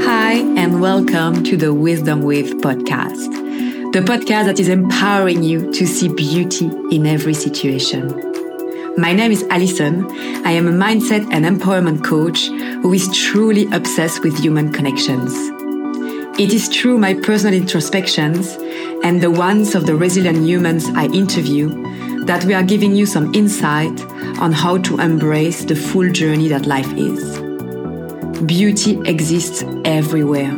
Hi, and welcome to the Wisdom Wave podcast, the podcast that is empowering you to see beauty in every situation. My name is Alison. I am a mindset and empowerment coach who is truly obsessed with human connections. It is through my personal introspections and the ones of the resilient humans I interview that we are giving you some insight on how to embrace the full journey that life is. Beauty exists everywhere,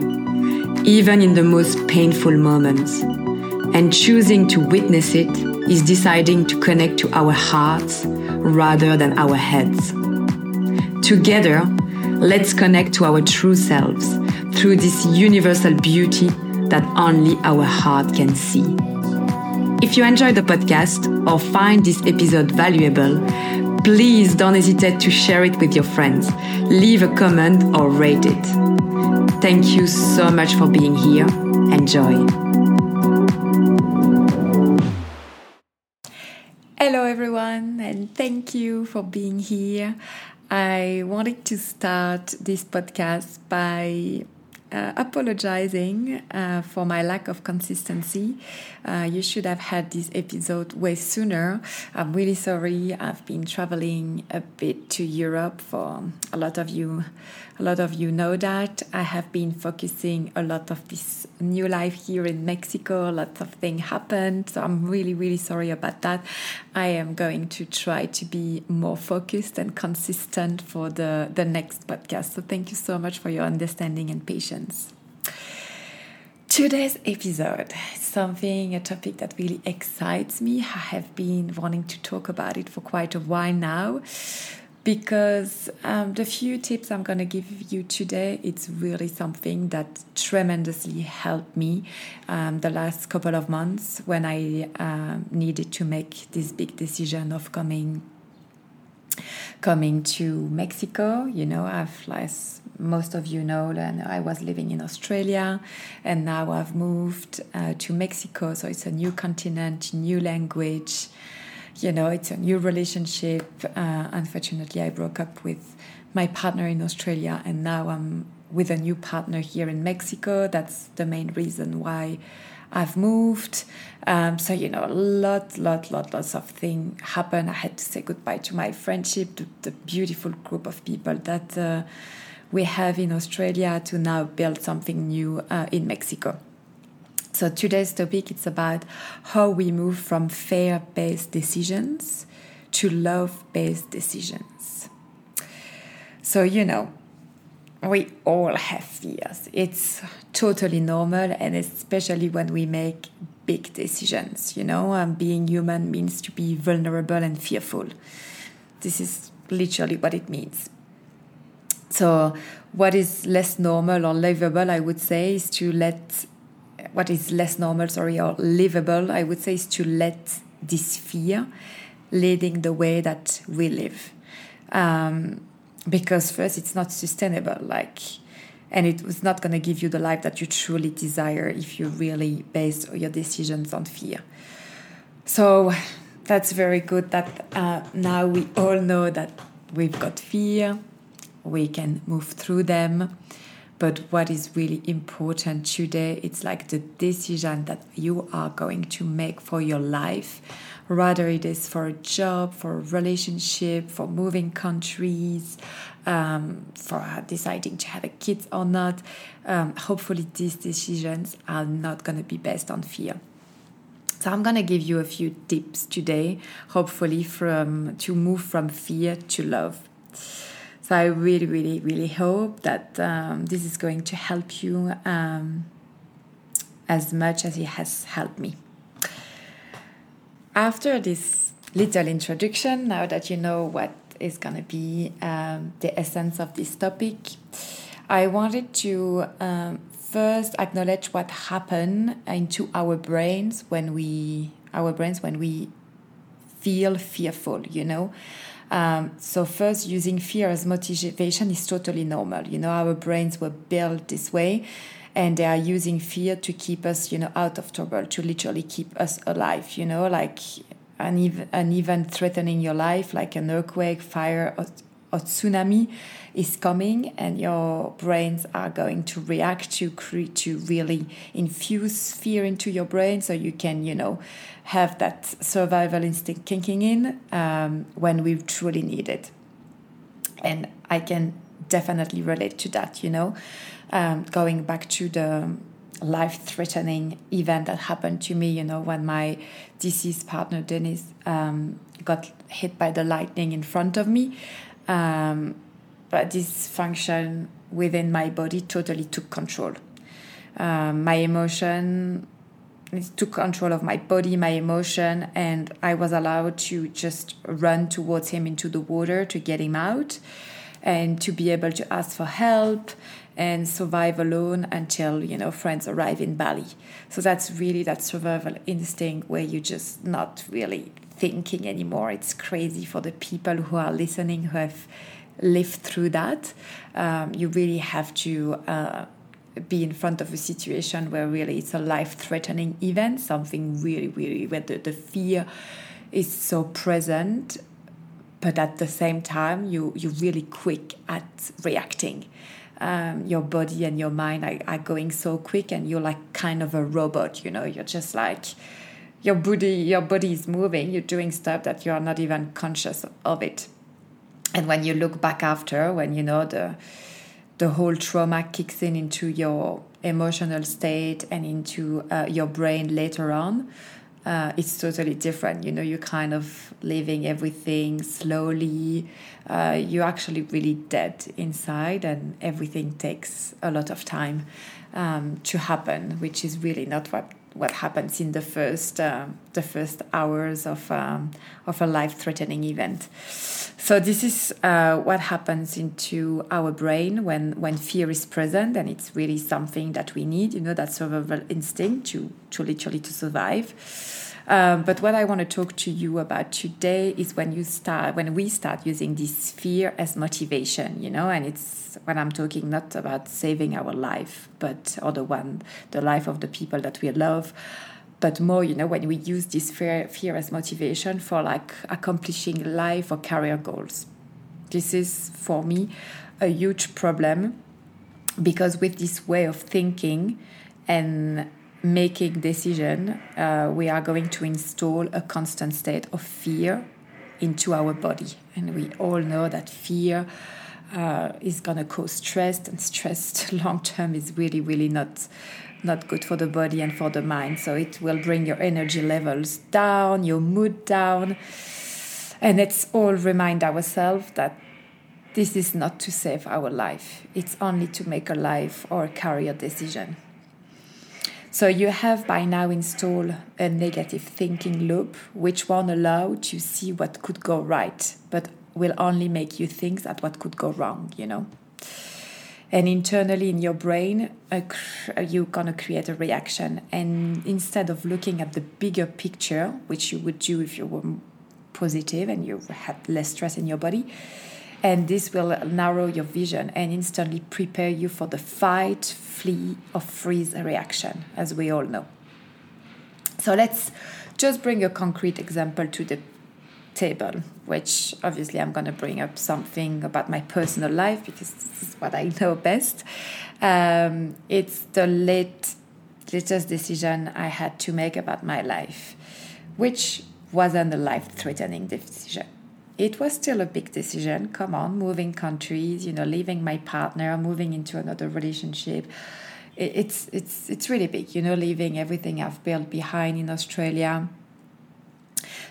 even in the most painful moments. And choosing to witness it is deciding to connect to our hearts rather than our heads. Together, let's connect to our true selves through this universal beauty that only our heart can see. If you enjoy the podcast or find this episode valuable, please don't hesitate to share it with your friends. Leave a comment or rate it. Thank you so much for being here. Enjoy. Hello everyone, and thank you for being here. I wanted to start this podcast by apologizing for my lack of consistency. You should have had this episode way sooner. I'm really sorry. I've been traveling a bit to Europe for a lot of you. A lot of you know that. I have been focusing a lot of this new life here in Mexico. Lots of things happened. So I'm really, really sorry about that. I am going to try to be more focused and consistent for the next podcast. So thank you so much for your understanding and patience. Today's episode is a topic that really excites me. I have been wanting to talk about it for quite a while now because the few tips I'm going to give you today, it's really something that tremendously helped me the last couple of months when I needed to make this big decision of coming to Mexico. You know, as most of you know, and I was living in Australia, and now I've moved to Mexico. So it's a new continent, new language. You know, it's a new relationship. Unfortunately, I broke up with my partner in Australia, and now I'm with a new partner here in Mexico. That's the main reason why I've moved. So, you know, lots of things happened. I had to say goodbye to my friendship, to the beautiful group of people that we have in Australia, to now build something new in Mexico. So today's topic is about how we move from fear-based decisions to love-based decisions. So, you know, we all have fears. It's totally normal, and especially when we make big decisions, you know. Being human means to be vulnerable and fearful. This is literally what it means. So what is less normal or livable, I would say, is to let... What is less normal, or livable, I would say, is to let this fear leading the way that we live. Because first, it's not sustainable, and it was not going to give you the life that you truly desire if you really base your decisions on fear. So that's very good that now we all know that we've got fear, we can move through them. But what is really important today, it's like the decision that you are going to make for your life, whether it is for a job, for a relationship, for moving countries, for deciding to have a kid or not. Hopefully these decisions are not going to be based on fear. So I'm going to give you a few tips today, hopefully to move from fear to love. So I really, really, really hope that this is going to help you as much as it has helped me. After this little introduction, now that you know what is going to be the essence of this topic, I wanted to first acknowledge what happens into our brains when we feel fearful, you know. So first, using fear as motivation is totally normal. You know, our brains were built this way, and they are using fear to keep us, you know, out of trouble, to literally keep us alive, you know, like an event threatening your life, like an earthquake, fire, a tsunami is coming, and your brains are going to react to really infuse fear into your brain, so you can, have that survival instinct kicking in when we truly need it. And I can definitely relate to that, going back to the life-threatening event that happened to me, when my deceased partner Dennis got hit by the lightning in front of me. But this function within my body totally took control. My emotion took control of my body, my emotion, and I was allowed to just run towards him into the water to get him out and to be able to ask for help and survive alone until, friends arrive in Bali. So that's really that survival instinct where you're just not really thinking anymore. It's crazy for the people who are listening, who have lived through that. You really have to be in front of a situation where really it's a life-threatening event, something really, really where the fear is so present, but at the same time you're really quick at reacting. Your body and your mind are going so quick, and you're like kind of a robot, you're just like your body is moving, you're doing stuff that you are not even conscious of it. And when you look back after, when the whole trauma kicks in into your emotional state and into your brain later on, it's totally different. You're kind of living everything slowly. You're actually really dead inside, and everything takes a lot of time to happen, which is really not what happens in the first hours of a life-threatening event. So this is what happens into our brain when fear is present, and it's really something that we need, that survival instinct to literally to survive. But what I want to talk to you about today is when we start using this fear as motivation, and it's when I'm talking not about saving our life, the life of the people that we love, but more, when we use this fear as motivation for like accomplishing life or career goals. This is for me a huge problem, because with this way of thinking and making decision, we are going to install a constant state of fear into our body, and we all know that fear is going to cause stress, and stress long term is really, really not good for the body and for the mind. So it will bring your energy levels down, your mood down, and let's all remind ourselves that this is not to save our life, it's only to make a life or a career decision. So you have by now installed a negative thinking loop, which won't allow to see what could go right, but will only make you think at what could go wrong, And internally in your brain, you're going to create a reaction. And instead of looking at the bigger picture, which you would do if you were positive and you had less stress in your body, and this will narrow your vision and instantly prepare you for the fight, flee, or freeze reaction, as we all know. So let's just bring a concrete example to the table, which obviously I'm going to bring up something about my personal life because this is what I know best. It's the latest decision I had to make about my life, which wasn't a life-threatening decision. It was still a big decision. Come on, moving countries, leaving my partner, moving into another relationship. It's really big, leaving everything I've built behind in Australia.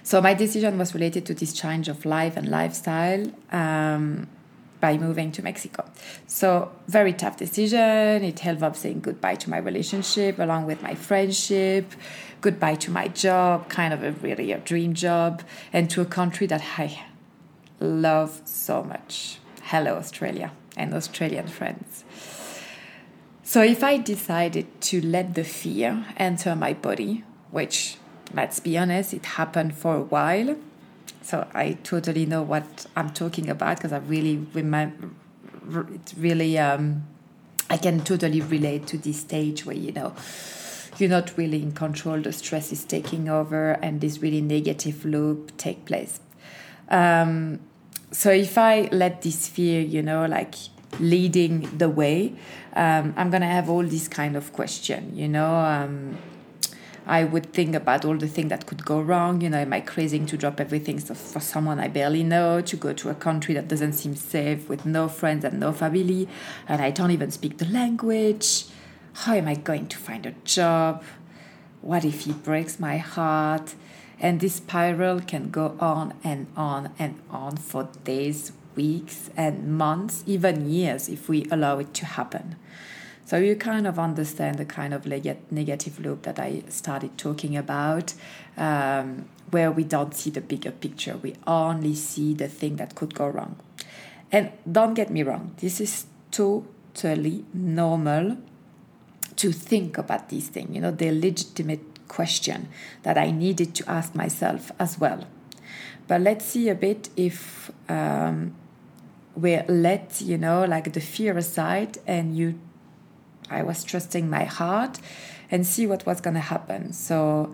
So my decision was related to this change of life and lifestyle by moving to Mexico. So very tough decision. It involved saying goodbye to my relationship, along with my friendship, goodbye to my job, kind of a dream job, and to a country that I love so much. Hello, Australia and Australian friends. So if I decided to let the fear enter my body, which, let's be honest, it happened for a while, so I totally know what I'm talking about, because I really remember it, really I can totally relate to this stage where you're not really in control, the stress is taking over, and this really negative loop take place. So if I let this fear, leading the way, I'm going to have all these kind of question, I would think about all the things that could go wrong. Am I crazy to drop everything for someone I barely know, to go to a country that doesn't seem safe with no friends and no family, and I don't even speak the language? How am I going to find a job? What if he breaks my heart? And this spiral can go on and on and on for days, weeks, and months, even years, if we allow it to happen. So you kind of understand the kind of negative loop that I started talking about, where we don't see the bigger picture. We only see the thing that could go wrong. And don't get me wrong, this is totally normal to think about these things. The legitimate question that I needed to ask myself as well. But let's see a bit if we let, the fear aside, and I was trusting my heart and see what was going to happen. So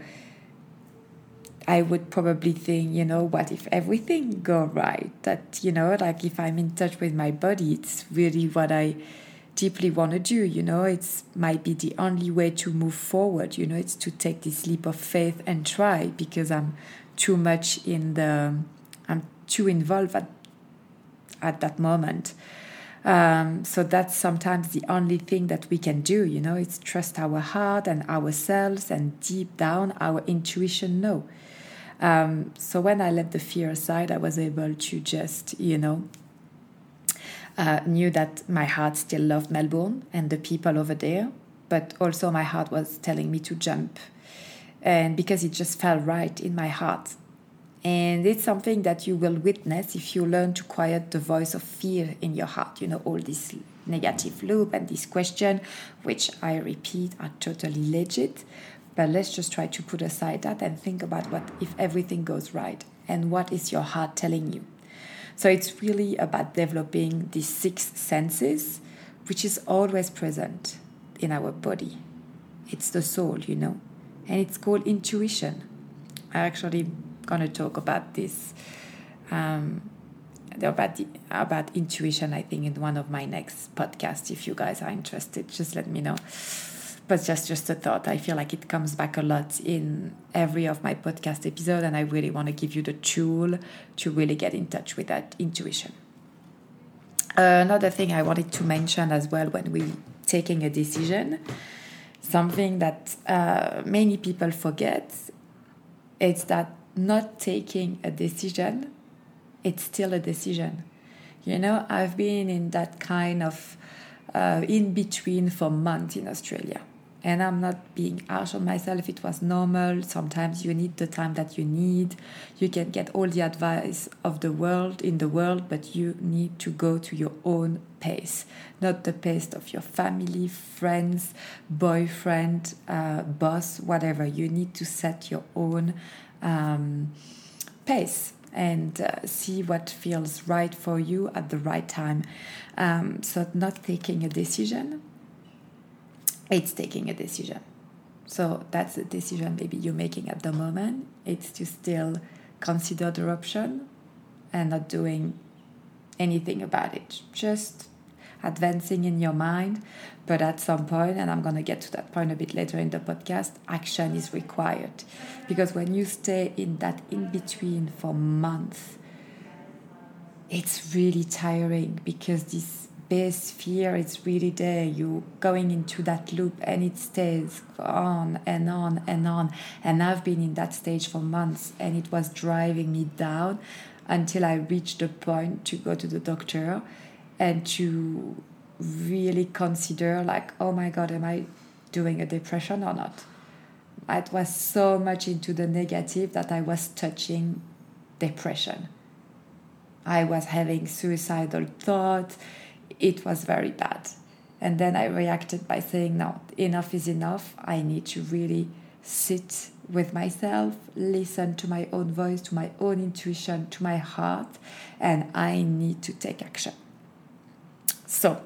I would probably think, what if everything go right? That, if I'm in touch with my body, it's really what I deeply want to do. It's might be the only way to move forward. It's to take this leap of faith and try, because I'm too involved at that moment. So that's sometimes the only thing that we can do, it's trust our heart and ourselves, and deep down our intuition know. So when I let the fear aside, I was able to just, knew that my heart still loved Melbourne and the people over there, but also my heart was telling me to jump, and because it just felt right in my heart. And it's something that you will witness if you learn to quiet the voice of fear in your heart. All this negative loop and this question, which I repeat are totally legit. But let's just try to put aside that and think about what if everything goes right, and what is your heart telling you. So it's really about developing these 6 senses, which is always present in our body. It's the soul, and it's called intuition. I actually going to talk about this about intuition, I think, in one of my next podcasts. If you guys are interested, just let me know. But just a thought, I feel like it comes back a lot in every of my podcast episode, and I really want to give you the tool to really get in touch with that intuition. Another thing I wanted to mention as well, when we're taking a decision, something that many people forget, it's that not taking a decision, it's still a decision. I've been in that kind of in-between for months in Australia. And I'm not being harsh on myself. It was normal. Sometimes you need the time that you need. You can get all the advice of the world, but you need to go to your own pace, not the pace of your family, friends, boyfriend, boss, whatever. You need to set your own pace and see what feels right for you at the right time. So not taking a decision, it's taking a decision. So that's the decision maybe you're making at the moment. It's to still consider the option and not doing anything about it. Just advancing in your mind. But at some point, and I'm going to get to that point a bit later in the podcast, action is required. Because when you stay in that in-between for months, it's really tiring, because this base fear is really there. You're going into that loop and it stays on and on and on. And I've been in that stage for months, and it was driving me down until I reached the point to go to the doctor and to really consider, oh my God, am I doing a depression or not? It was so much into the negative that I was touching depression. I was having suicidal thoughts. It was very bad. And then I reacted by saying, no, enough is enough. I need to really sit with myself, listen to my own voice, to my own intuition, to my heart, and I need to take action. So,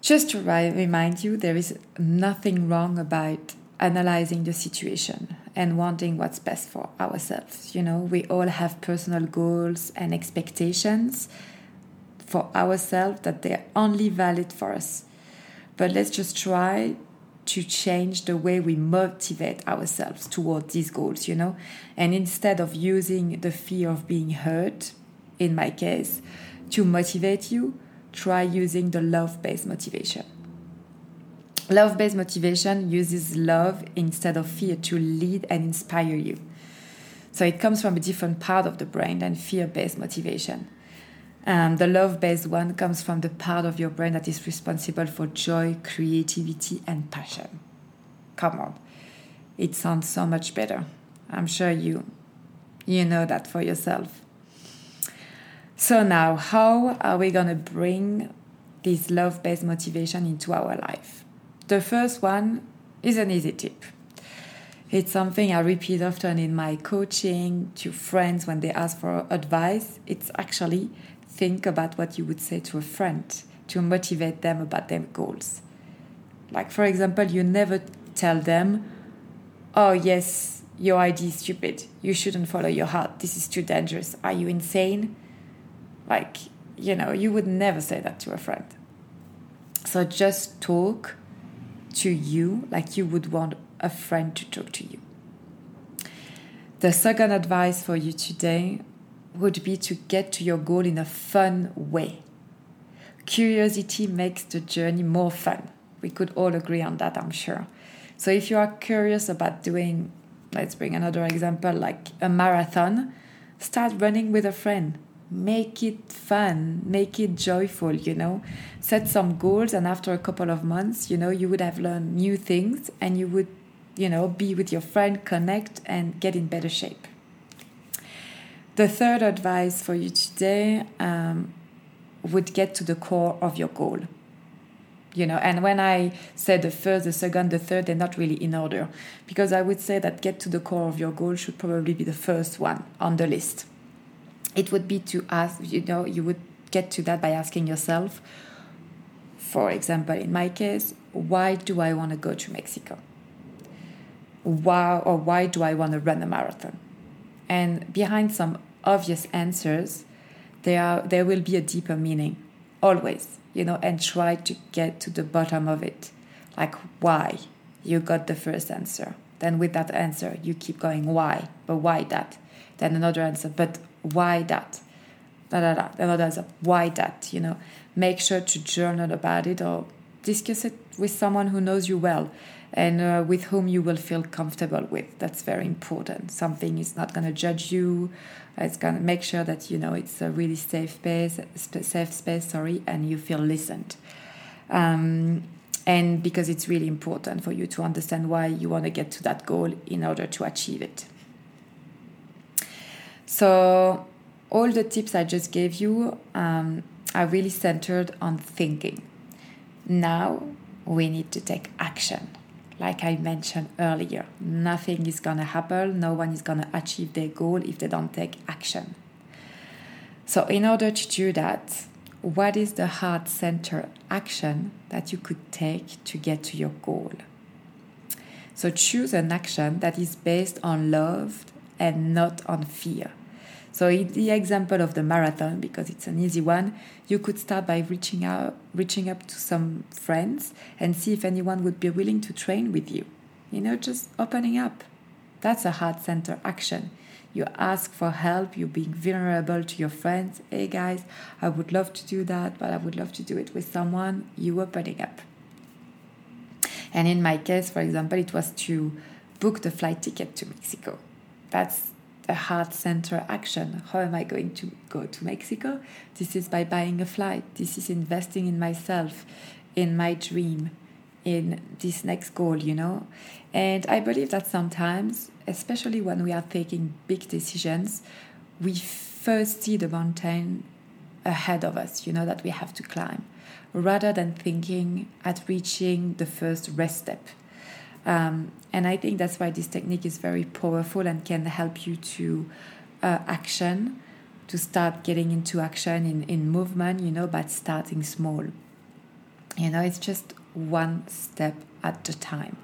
just to remind you, there is nothing wrong about analyzing the situation and wanting what's best for ourselves. You know, we all have personal goals and expectations for ourselves that they're only valid for us. But let's just try to change the way we motivate ourselves toward these goals, you know. And instead of using the fear of being hurt, in my case, to motivate you, try using the love-based motivation. Love-based motivation uses love instead of fear to lead and inspire you. So it comes from a different part of the brain than fear-based motivation. The love-based one comes from the part of your brain that is responsible for joy, creativity, and passion. Come on. It sounds so much better. I'm sure you know that for yourself. So now, how are we going to bring this love-based motivation into our life? The first one is an easy tip. It's something I repeat often in my coaching to friends when they ask for advice. It's actually think about what you would say to a friend to motivate them about their goals. Like, for example, you never tell them, oh, yes, your idea is stupid. You shouldn't follow your heart. This is too dangerous. Are you insane? Like, you know, you would never say that to a friend. So just talk to you like you would want a friend to talk to you. The second advice for you today would be to get to your goal in a fun way. Curiosity makes the journey more fun. We could all agree on that, I'm sure. So if you are curious about doing, let's bring another example, like a marathon, start running with a friend. Make it fun, make it joyful, you know. Set some goals, and after a couple of months, you know, you would have learned new things and you would, you know, be with your friend, connect, and get in better shape. The third advice for you today would get to the core of your goal. You know, and when I say the first, the second, the third, they're not really in order, because I would say that get to the core of your goal should probably be the first one on the list. It would be to ask, you know, you would get to that by asking yourself, for example, in my case, why do I want to go to Mexico? Why do I want to run a marathon? And behind some obvious answers, there will be a deeper meaning, always, you know, and try to get to the bottom of it. Like, why? You got the first answer. Then with that answer, you keep going, why? But why that? Then another answer, but why that? Another answer, why that? You know, make sure to journal about it or discuss it with someone who knows you well and with whom you will feel comfortable with. That's very important. Something is not going to judge you. It's going to make sure that, you know, it's a really safe space, and you feel listened. And because it's really important for you to understand why you want to get to that goal in order to achieve it. So all the tips I just gave you are really centered on thinking. Now we need to take action. Like I mentioned earlier, nothing is going to happen. No one is going to achieve their goal if they don't take action. So in order to do that, what is the heart-centered action that you could take to get to your goal? So choose an action that is based on love and not on fear. So in the example of the marathon, because it's an easy one, you could start by reaching up to some friends and see if anyone would be willing to train with you. You know, just opening up. That's a heart-centered action. You ask for help, you're being vulnerable to your friends. Hey guys, I would love to do that, but I would love to do it with someone. You opening up. And in my case, for example, it was to book the flight ticket to Mexico. That's a heart-centered action. How am I going to go to Mexico? This is by buying a flight. This is investing in myself, in my dream, in this next goal, you know. And I believe that sometimes, especially when we are taking big decisions, we first see the mountain ahead of us, you know, that we have to climb, rather than thinking at reaching the first rest step. And I think that's why this technique is very powerful and can help you to action, to start getting into action in movement, you know, but starting small. You know, it's just one step at a time.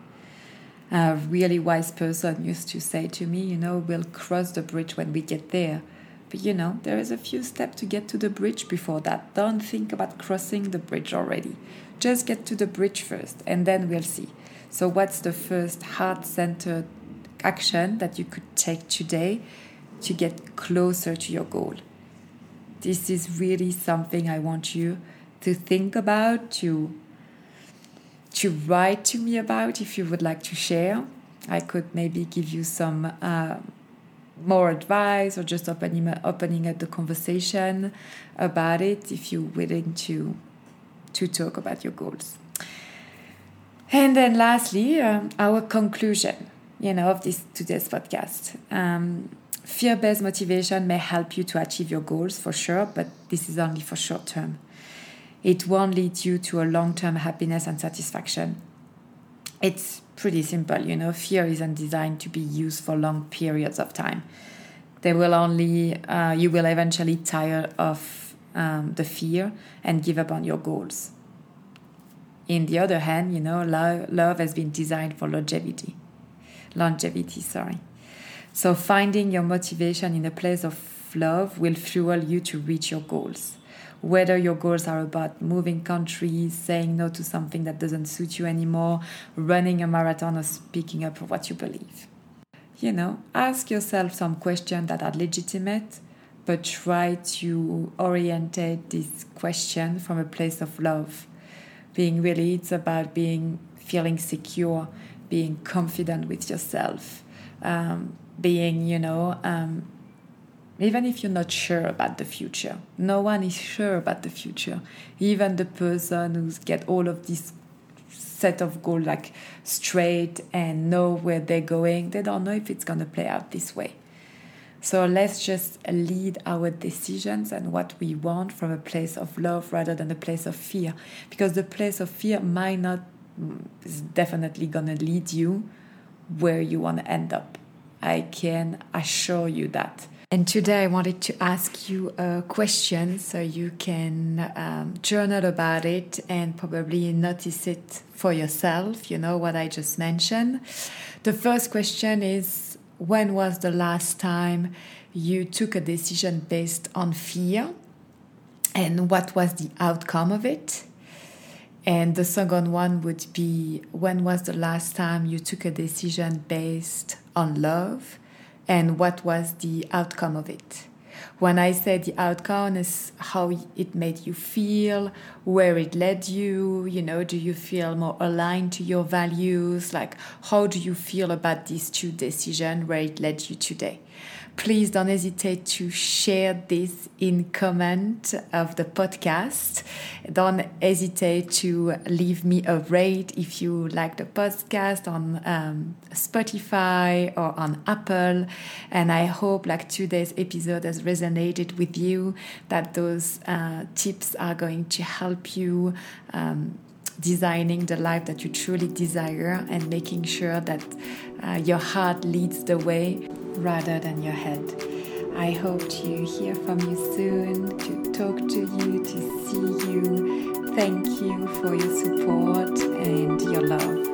A really wise person used to say to me, you know, we'll cross the bridge when we get there. But, you know, there is a few steps to get to the bridge before that. Don't think about crossing the bridge already. Just get to the bridge first, and then we'll see. So what's the first heart-centered action that you could take today to get closer to your goal? This is really something I want you to think about, to write to me about if you would like to share. I could maybe give you some more advice or just opening up the conversation about it if you're willing to talk about your goals. And then lastly, our conclusion, you know, of today's podcast. Fear-based motivation may help you to achieve your goals for sure, but this is only for short term. It won't lead you to a long-term happiness and satisfaction. It's pretty simple, you know. Fear isn't designed to be used for long periods of time. You will eventually tire of the fear and give up on your goals. In the other hand, you know, love has been designed for longevity. So finding your motivation in a place of love will fuel you to reach your goals. Whether your goals are about moving countries, saying no to something that doesn't suit you anymore, running a marathon, or speaking up for what you believe. You know, ask yourself some questions that are legitimate, but try to orientate this question from a place of love. It's about feeling secure, being confident with yourself, even if you're not sure about the future. No one is sure about the future. Even the person who's get all of this set of goals like straight and know where they're going, they don't know if it's going to play out this way. So let's just lead our decisions and what we want from a place of love rather than a place of fear. Because the place of fear is definitely going to lead you where you want to end up. I can assure you that. And today I wanted to ask you a question so you can journal about it and probably notice it for yourself, you know, what I just mentioned. The first question is, when was the last time you took a decision based on fear? And what was the outcome of it? And the second one would be, when was the last time you took a decision based on love? And what was the outcome of it? When I say the outcome is how it made you feel, where it led you, you know, do you feel more aligned to your values? Like, how do you feel about these two decisions, where it led you today? Please don't hesitate to share this in comment of the podcast. Don't hesitate to leave me a rate if you like the podcast on Spotify or on Apple. And I hope like today's episode has resonated with you, that those tips are going to help you designing the life that you truly desire and making sure that your heart leads the way rather than your head. I hope to hear from you soon, to talk to you, to see you. Thank you for your support and your love.